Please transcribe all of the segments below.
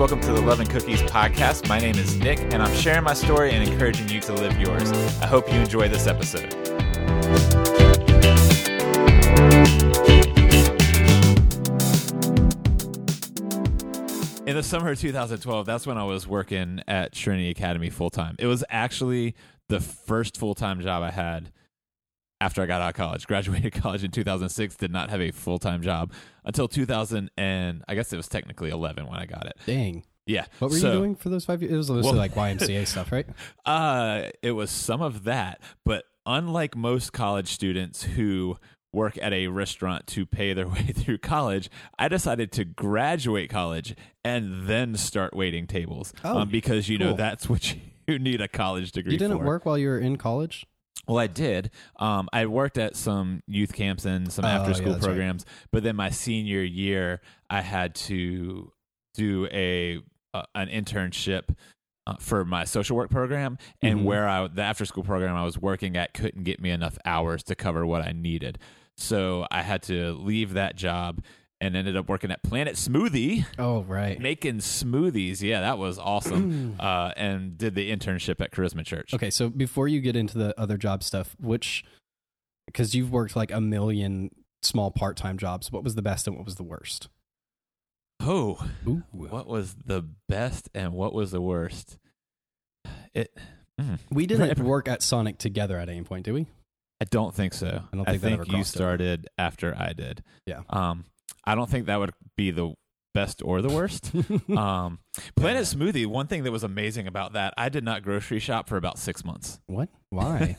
welcome to the Love and Cookies Podcast. My name is Nick, and I'm sharing my story and encouraging you to live yours. I hope you enjoy this episode. In the summer of 2012, that's when I was working at Trinity Academy full-time. It was actually the first full-time job I had after I got out of college. Graduated college in 2006, did not have a full-time job until 2000, and I guess it was technically 11 when I got it. Dang. Yeah. What were you doing for those 5 years? It was mostly like YMCA stuff, right? It was some of that, but unlike most college students who work at a restaurant to pay their way through college, I decided to graduate college and then start waiting tables because, you know, that's what you need a college degree for. You didn't work while you were in college? Well, I did. I worked at some youth camps and some after-school programs, right. But then my senior year, I had to do an internship for my social work program, and the after-school program I was working at couldn't get me enough hours to cover what I needed. So I had to leave that job and ended up working at Planet Smoothie. Oh, right. Making smoothies. Yeah, that was awesome. And did the internship at Charisma Church. Okay, so before you get into the other job stuff, because you've worked like a million small part-time jobs, what was the best and what was the worst? Oh, ooh. What was the best and what was the worst? We didn't work at Sonic together at any point, did we? I don't think so. I think you started after I did. Yeah. I don't think that would be the best or the worst. Planet Smoothie, one thing that was amazing about that, I did not grocery shop for about 6 months. What? Why?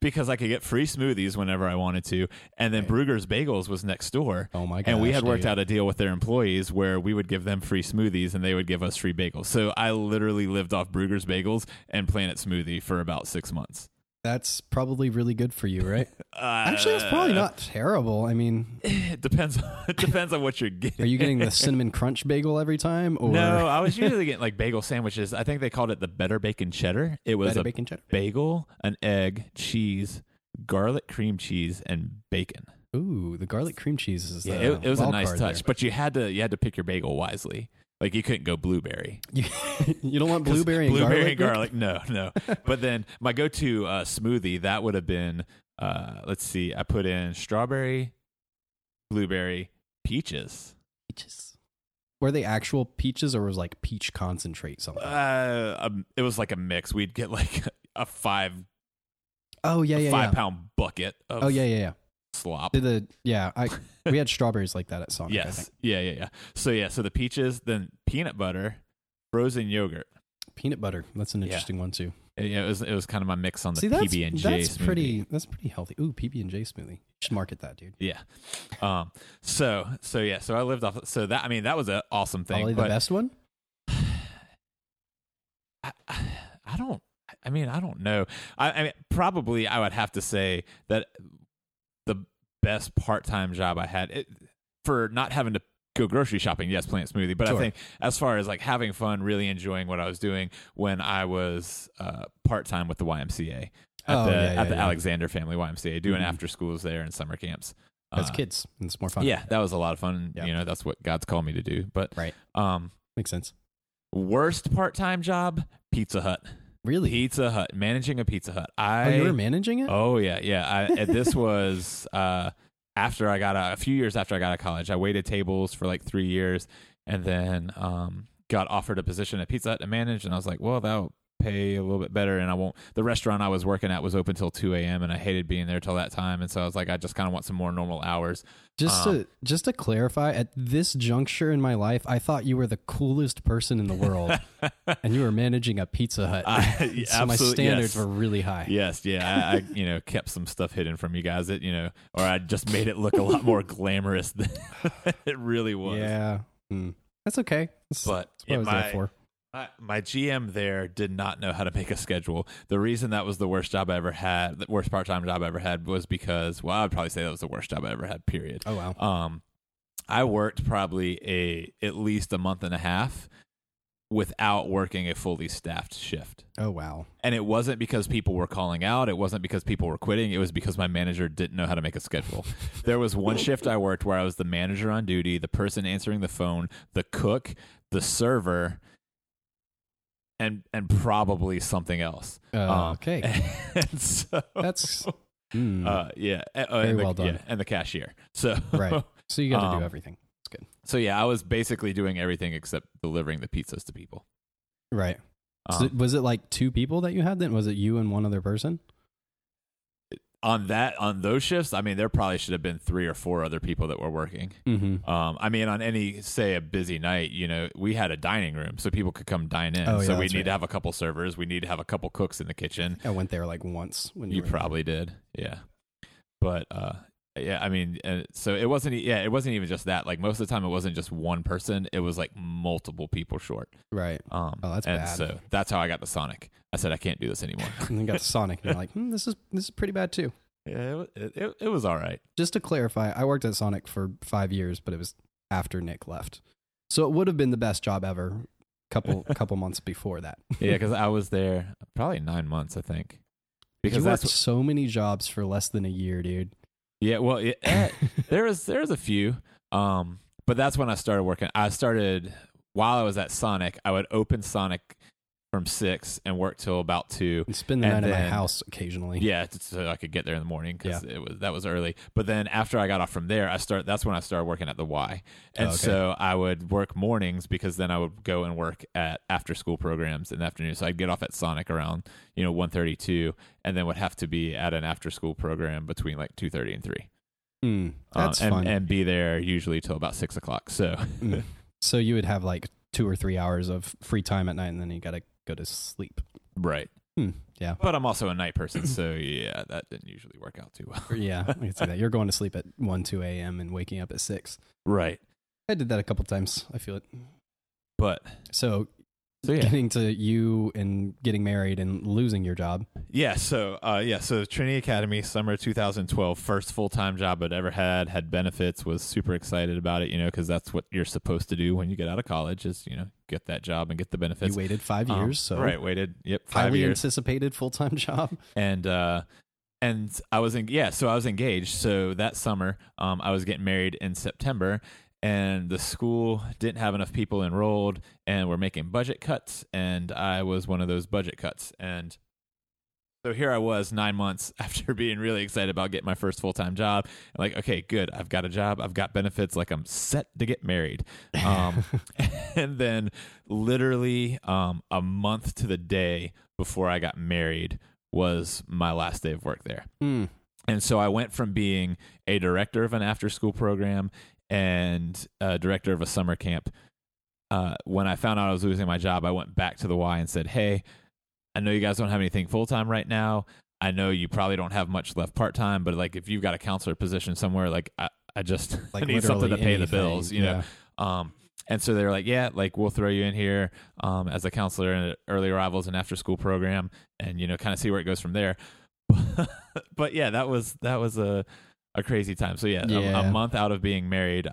Because I could get free smoothies whenever I wanted to, and then Bruegger's Bagels was next door. Oh my gosh. And we had worked out a deal with their employees where we would give them free smoothies and they would give us free bagels. So I literally lived off Bruegger's Bagels and Planet Smoothie for about 6 months. That's probably really good for you, right? Actually, it's probably not terrible. I mean, it depends on what you're getting. Are you getting the cinnamon crunch bagel every time? Or? No, I was usually getting like bagel sandwiches. I think they called it the Better Bacon Cheddar. It was bagel, an egg, cheese, garlic cream cheese, and bacon. Ooh, the garlic cream cheese is it was a nice touch, but you had to pick your bagel wisely. Like, you couldn't go blueberry. You don't want blueberry and garlic? No. But then my go-to smoothie, that would have been, let's see, I put in strawberry, blueberry, peaches. Peaches. Were they actual peaches or was like peach concentrate something? It was like a mix. We'd get like a five-pound bucket of slop. We had strawberries like that at Sonic. Yes. I think. Yeah. So the peaches, then peanut butter, frozen yogurt. Peanut butter. That's an interesting one too. Yeah, it was kind of my mix on the PB&J smoothie. That's pretty healthy. Ooh, PB&J smoothie. You should market that, dude. Yeah. So I lived off that. I mean, that was an awesome thing. Probably the best one? I don't know. I mean, probably I would have to say that the best part-time job I had for not having to go grocery shopping. Yes, Planet Smoothie. But sure. I think as far as like having fun, really enjoying what I was doing when I was part-time with the YMCA at the Alexander Family YMCA, doing after schools there and summer camps. As kids. And it's more fun. Yeah, that was a lot of fun. Yep. You know, that's what God's called me to do. But makes sense. Worst part-time job, Pizza Hut. Really? Pizza Hut. Managing a Pizza Hut. You were managing it? Oh, yeah. Yeah. This was a few years after I got out of college. I waited tables for like 3 years and then got offered a position at Pizza Hut to manage. And I was like, well, that'll pay a little bit better. And I won't. The restaurant I was working at was open till 2 a.m. and I hated being there till that time. And so I was like, I just kind of want some more normal hours. Just to clarify, at this juncture in my life, I thought you were the coolest person in the world, and you were managing a Pizza Hut. So my standards were really high. Yes, yeah, I kept some stuff hidden from you guys. Or I just made it look a lot more glamorous than it really was. Yeah, that's okay. That's what I was there for. My GM there did not know how to make a schedule. The reason that was the worst job I ever had, the worst part-time job I ever had, was because, well, I would probably say that was the worst job I ever had, period. Oh, wow. I worked probably at least a month and a half without working a fully staffed shift. Oh, wow. And it wasn't because people were calling out. It wasn't because people were quitting. It was because my manager didn't know how to make a schedule. There was one shift I worked where I was the manager on duty, the person answering the phone, the cook, the server, and probably something else. Okay. And so, that's yeah. Very well done. Yeah, and the cashier. So right. So you got to do everything. It's good. So yeah, I was basically doing everything except delivering the pizzas to people. Right. So was it like two people that you had then? Was it you and one other person? On those shifts, I mean, there probably should have been 3 or 4 other people that were working. Mm-hmm. I mean, on any, say, a busy night, you know, we had a dining room, so people could come dine in. Oh, yeah, so we need to have a couple servers. We need to have a couple cooks in the kitchen. I went there like once when you probably did. Yeah. But, yeah, I mean, so it wasn't, yeah, it wasn't even just that. Like, most of the time, it wasn't just one person. It was like multiple people short. Right. Oh, that's bad. So that's how I got the Sonic. I said, I can't do this anymore. And then got the Sonic, and you're like, this is pretty bad too. Yeah, it was all right. Just to clarify, I worked at Sonic for 5 years, but it was after Nick left. So it would have been the best job ever couple months before that. Yeah, because I was there probably 9 months, I think. Because that's so many jobs for less than a year, dude. Yeah, well, there's a few, but that's when I started working. I started, while I was at Sonic, I would open Sonic from 6 and work till about 2. And spend the night at my house occasionally. Yeah, so I could get there in the morning because that was early. But then after I got off from there, that's when I started working at the Y. And so I would work mornings because then I would go and work at after-school programs in the afternoon. So I'd get off at Sonic around 1:30, 2, and then would have to be at an after-school program between like 2:30 and 3. That's fun. And be there usually till about 6 o'clock. So, so you would have like 2 or 3 hours of free time at night, and then you got to go to sleep. Right. Yeah. But I'm also a night person, so yeah, that didn't usually work out too well. Yeah, I can see that. You're going to sleep at 1, 2 a.m. and waking up at 6. Right. I did that a couple times. I feel it. But. So yeah. Getting to you and getting married and losing your job. Yeah. So Trinity Academy, summer 2012, first full-time job I'd ever had benefits, was super excited about it, because that's what you're supposed to do when you get out of college is, get that job and get the benefits. You waited 5 years. Yep. 5 years. Highly anticipated full-time job. And I was engaged. So that summer, I was getting married in September. And the school didn't have enough people enrolled and were making budget cuts. And I was one of those budget cuts. And so here I was 9 months after being really excited about getting my first full-time job. Like, okay, good. I've got a job. I've got benefits. Like, I'm set to get married. And then literally a month to the day before I got married was my last day of work there. And so I went from being a director of an after-school program and director of a summer camp. When I found out I was losing my job, I went back to the Y and said, hey, I know you guys don't have anything full-time right now. I know you probably don't have much left part-time, but like if you've got a counselor position somewhere, like I just need something to pay the bills, you know? And so they're like, yeah, like we'll throw you in here as a counselor in an early arrivals and after-school program and, kind of see where it goes from there. But yeah, that was a crazy time. So a month out of being married,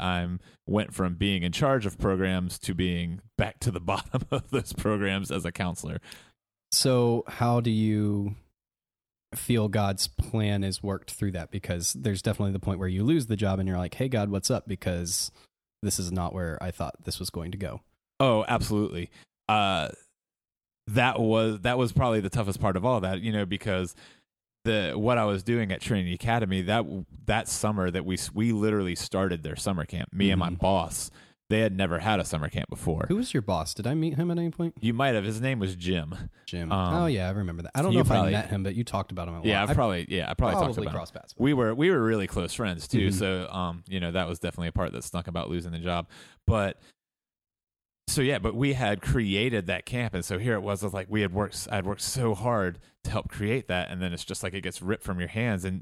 went from being in charge of programs to being back to the bottom of those programs as a counselor. So how do you feel God's plan is worked through that? Because there's definitely the point where you lose the job and you're like, hey, God, what's up? Because this is not where I thought this was going to go. Oh, absolutely. That was probably the toughest part of all that, because what I was doing at Trinity Academy that summer that we literally started their summer camp. Me and my boss, they had never had a summer camp before. Who was your boss? Did I meet him at any point? You might have. His name was Jim. Oh yeah, I remember that. I don't know if I met him, but you talked about him a lot. Yeah, I probably talked about cross paths. We were really close friends too. So that was definitely a part that stunk about losing the job, but. So yeah, but we had created that camp, and so here it was like I'd worked so hard to help create that, and then it's just like it gets ripped from your hands, and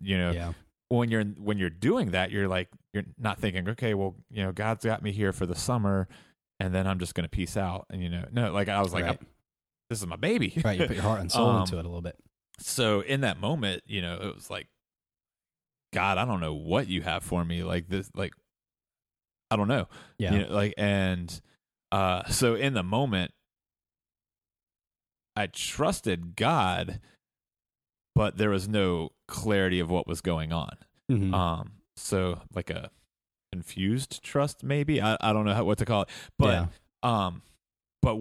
when you're doing that, you're like you're not thinking, okay, well, God's got me here for the summer, and then I'm just gonna peace out, and no, like I was like, this is my baby, right? You put your heart and soul into it a little bit. So in that moment, it was like, God, I don't know what you have for me, like this, like I don't know, and. So in the moment, I trusted God, but there was no clarity of what was going on. So like a confused trust, maybe I don't know what to call it, but But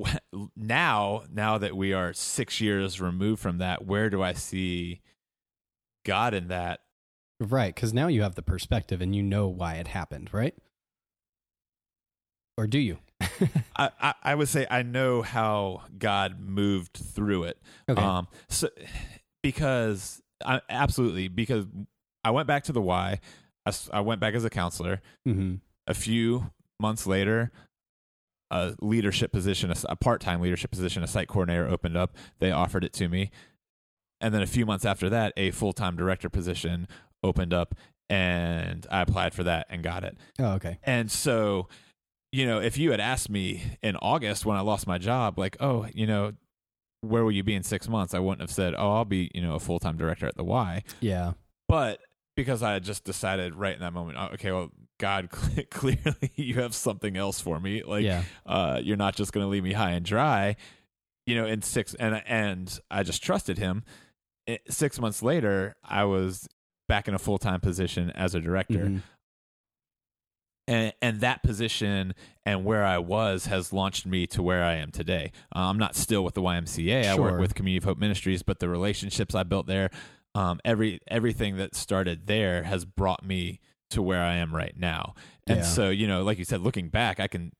now that we are 6 years removed from that, where do I see God in that? Right, because now you have the perspective and you know why it happened, right? Or do you? I would say I know how God moved through it. Okay. Because I went back to the why. I went back as a counselor. Mm-hmm. A few months later, a leadership position, a part-time leadership position, a site coordinator opened up. They offered it to me. And then a few months after that, a full-time director position opened up, and I applied for that and got it. Oh, okay. And so, you know, if you had asked me in August when I lost my job, like, oh, you know, where will you be in 6 months? I wouldn't have said, oh, I'll be, you know, a full-time director at the Y. Yeah. But because I had just decided right in that moment, okay, well, God, clearly you have something else for me. Like, yeah. You're not just going to leave me high and dry, you know, in and I just trusted him. 6 months later, I was back in a full-time position as a director. Mm-hmm. And that position and where I was has launched me to where I am today. I'm not still with the YMCA. Sure. I work with Community of Hope Ministries, but the relationships I built there, everything that started there has brought me to where I am right now. And so, you know, like you said, looking back, I can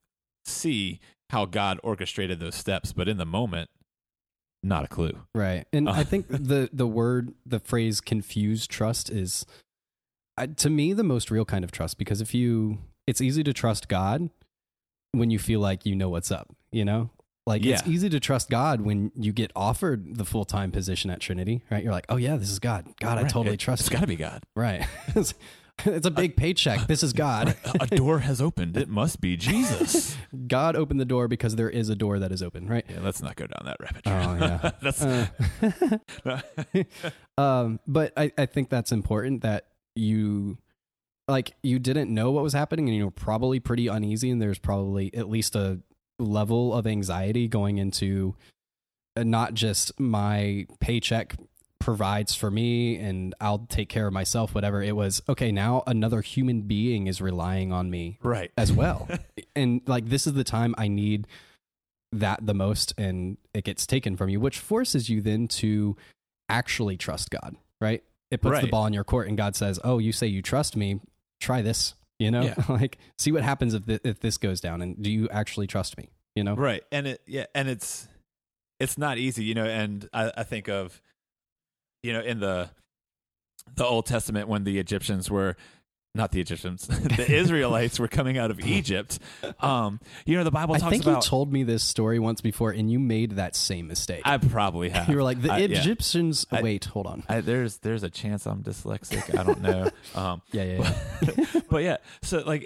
see how God orchestrated those steps, but in the moment, not a clue. Right. And I think the phrase confused trust is, to me, the most real kind of trust, because it's easy to trust God when you feel like you know what's up, you know? Like, it's easy to trust God when you get offered the full-time position at Trinity, right? You're like, oh, yeah, this is God. God, right. I totally trust you. It's got to be God. Right. It's a big paycheck. This is God. A door has opened. It must be Jesus. God opened the door because there is a door that is open, right? Yeah, let's not go down that rabbit trail. Oh, yeah. But I think that's important that you didn't know what was happening, and you were probably pretty uneasy, and there's probably at least a level of anxiety going into not just my paycheck provides for me and I'll take care of myself, whatever. It was, okay, now another human being is relying on me, right, as well. And like, this is the time I need that the most, and it gets taken from you, which forces you then to actually trust God, right? It puts the ball in your court, and God says, oh, you say you trust me, try this, you know, like, see what happens if this goes down, and do you actually trust me, you know? Right. And it's not easy, you know, and I think of, you know, in the Old Testament, when the Israelites were coming out of Egypt. You know, the Bible talks about... I think you told me this story once before, and you made that same mistake. I probably have. You were like, the Egyptians... Yeah. Wait, hold on. There's a chance I'm dyslexic. I don't know. But yeah, so like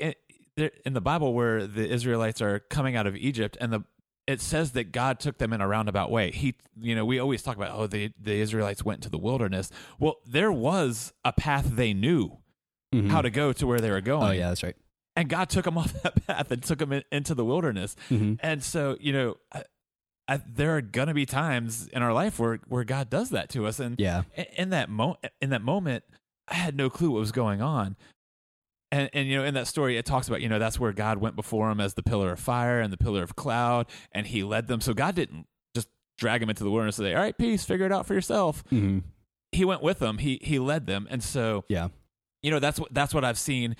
in the Bible, where the Israelites are coming out of Egypt, and it says that God took them in a roundabout way. He, you know, we always talk about, oh, the Israelites went into the wilderness. Well, there was a path they knew. Mm-hmm. How to go to where they were going. Oh, yeah, that's right. And God took them off that path and took them into the wilderness. Mm-hmm. And so, you know, there are going to be times in our life where God does that to us. And in that moment, I had no clue what was going on. And you know, in that story, it talks about, you know, that's where God went before him as the pillar of fire and the pillar of cloud, and he led them. So God didn't just drag him into the wilderness and say, all right, peace, figure it out for yourself. Mm-hmm. He went with them. He led them. And so... yeah. You know, that's what I've seen,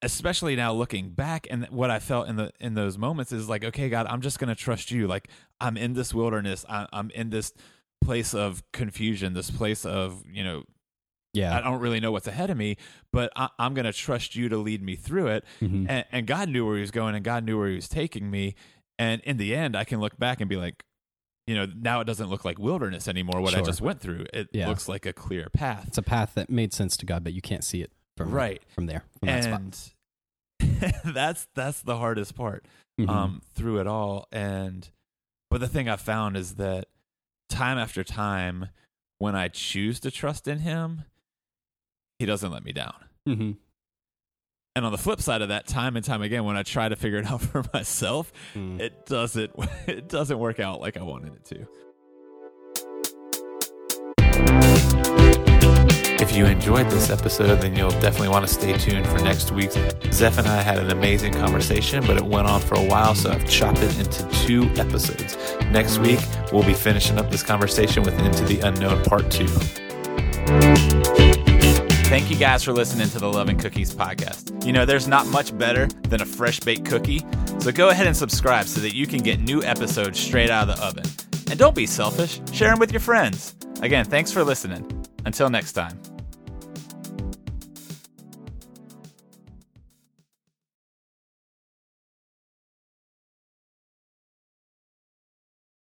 especially now looking back, and what I felt in those moments is like, okay, God, I'm just going to trust you. Like, I'm in this wilderness, I'm in this place of confusion, this place of, you know, I don't really know what's ahead of me, but I'm going to trust you to lead me through it. Mm-hmm. And God knew where he was going, and God knew where he was taking me. And in the end, I can look back and be like, you know, now it doesn't look like wilderness anymore. What I just went through, it looks like a clear path. It's a path that made sense to God, but you can't see it. From that spot. that's the hardest part, mm-hmm. Through it all. But the thing I've found is that time after time, when I choose to trust in him, he doesn't let me down. Mm-hmm. And on the flip side of that, time and time again, when I try to figure it out for myself, it doesn't work out like I wanted it to. you enjoyed this episode, then you'll definitely want to stay tuned for next week. Zeph and I had an amazing conversation, but it went on for a while, so I've chopped it into 2 episodes. Next week, we'll be finishing up this conversation with Into the Unknown Part 2. Thank you guys for listening to the Love and Cookies podcast. You know, there's not much better than a fresh baked cookie, so go ahead and subscribe so that you can get new episodes straight out of the oven. And don't be selfish, share them with your friends. Again, thanks for listening. Until next time.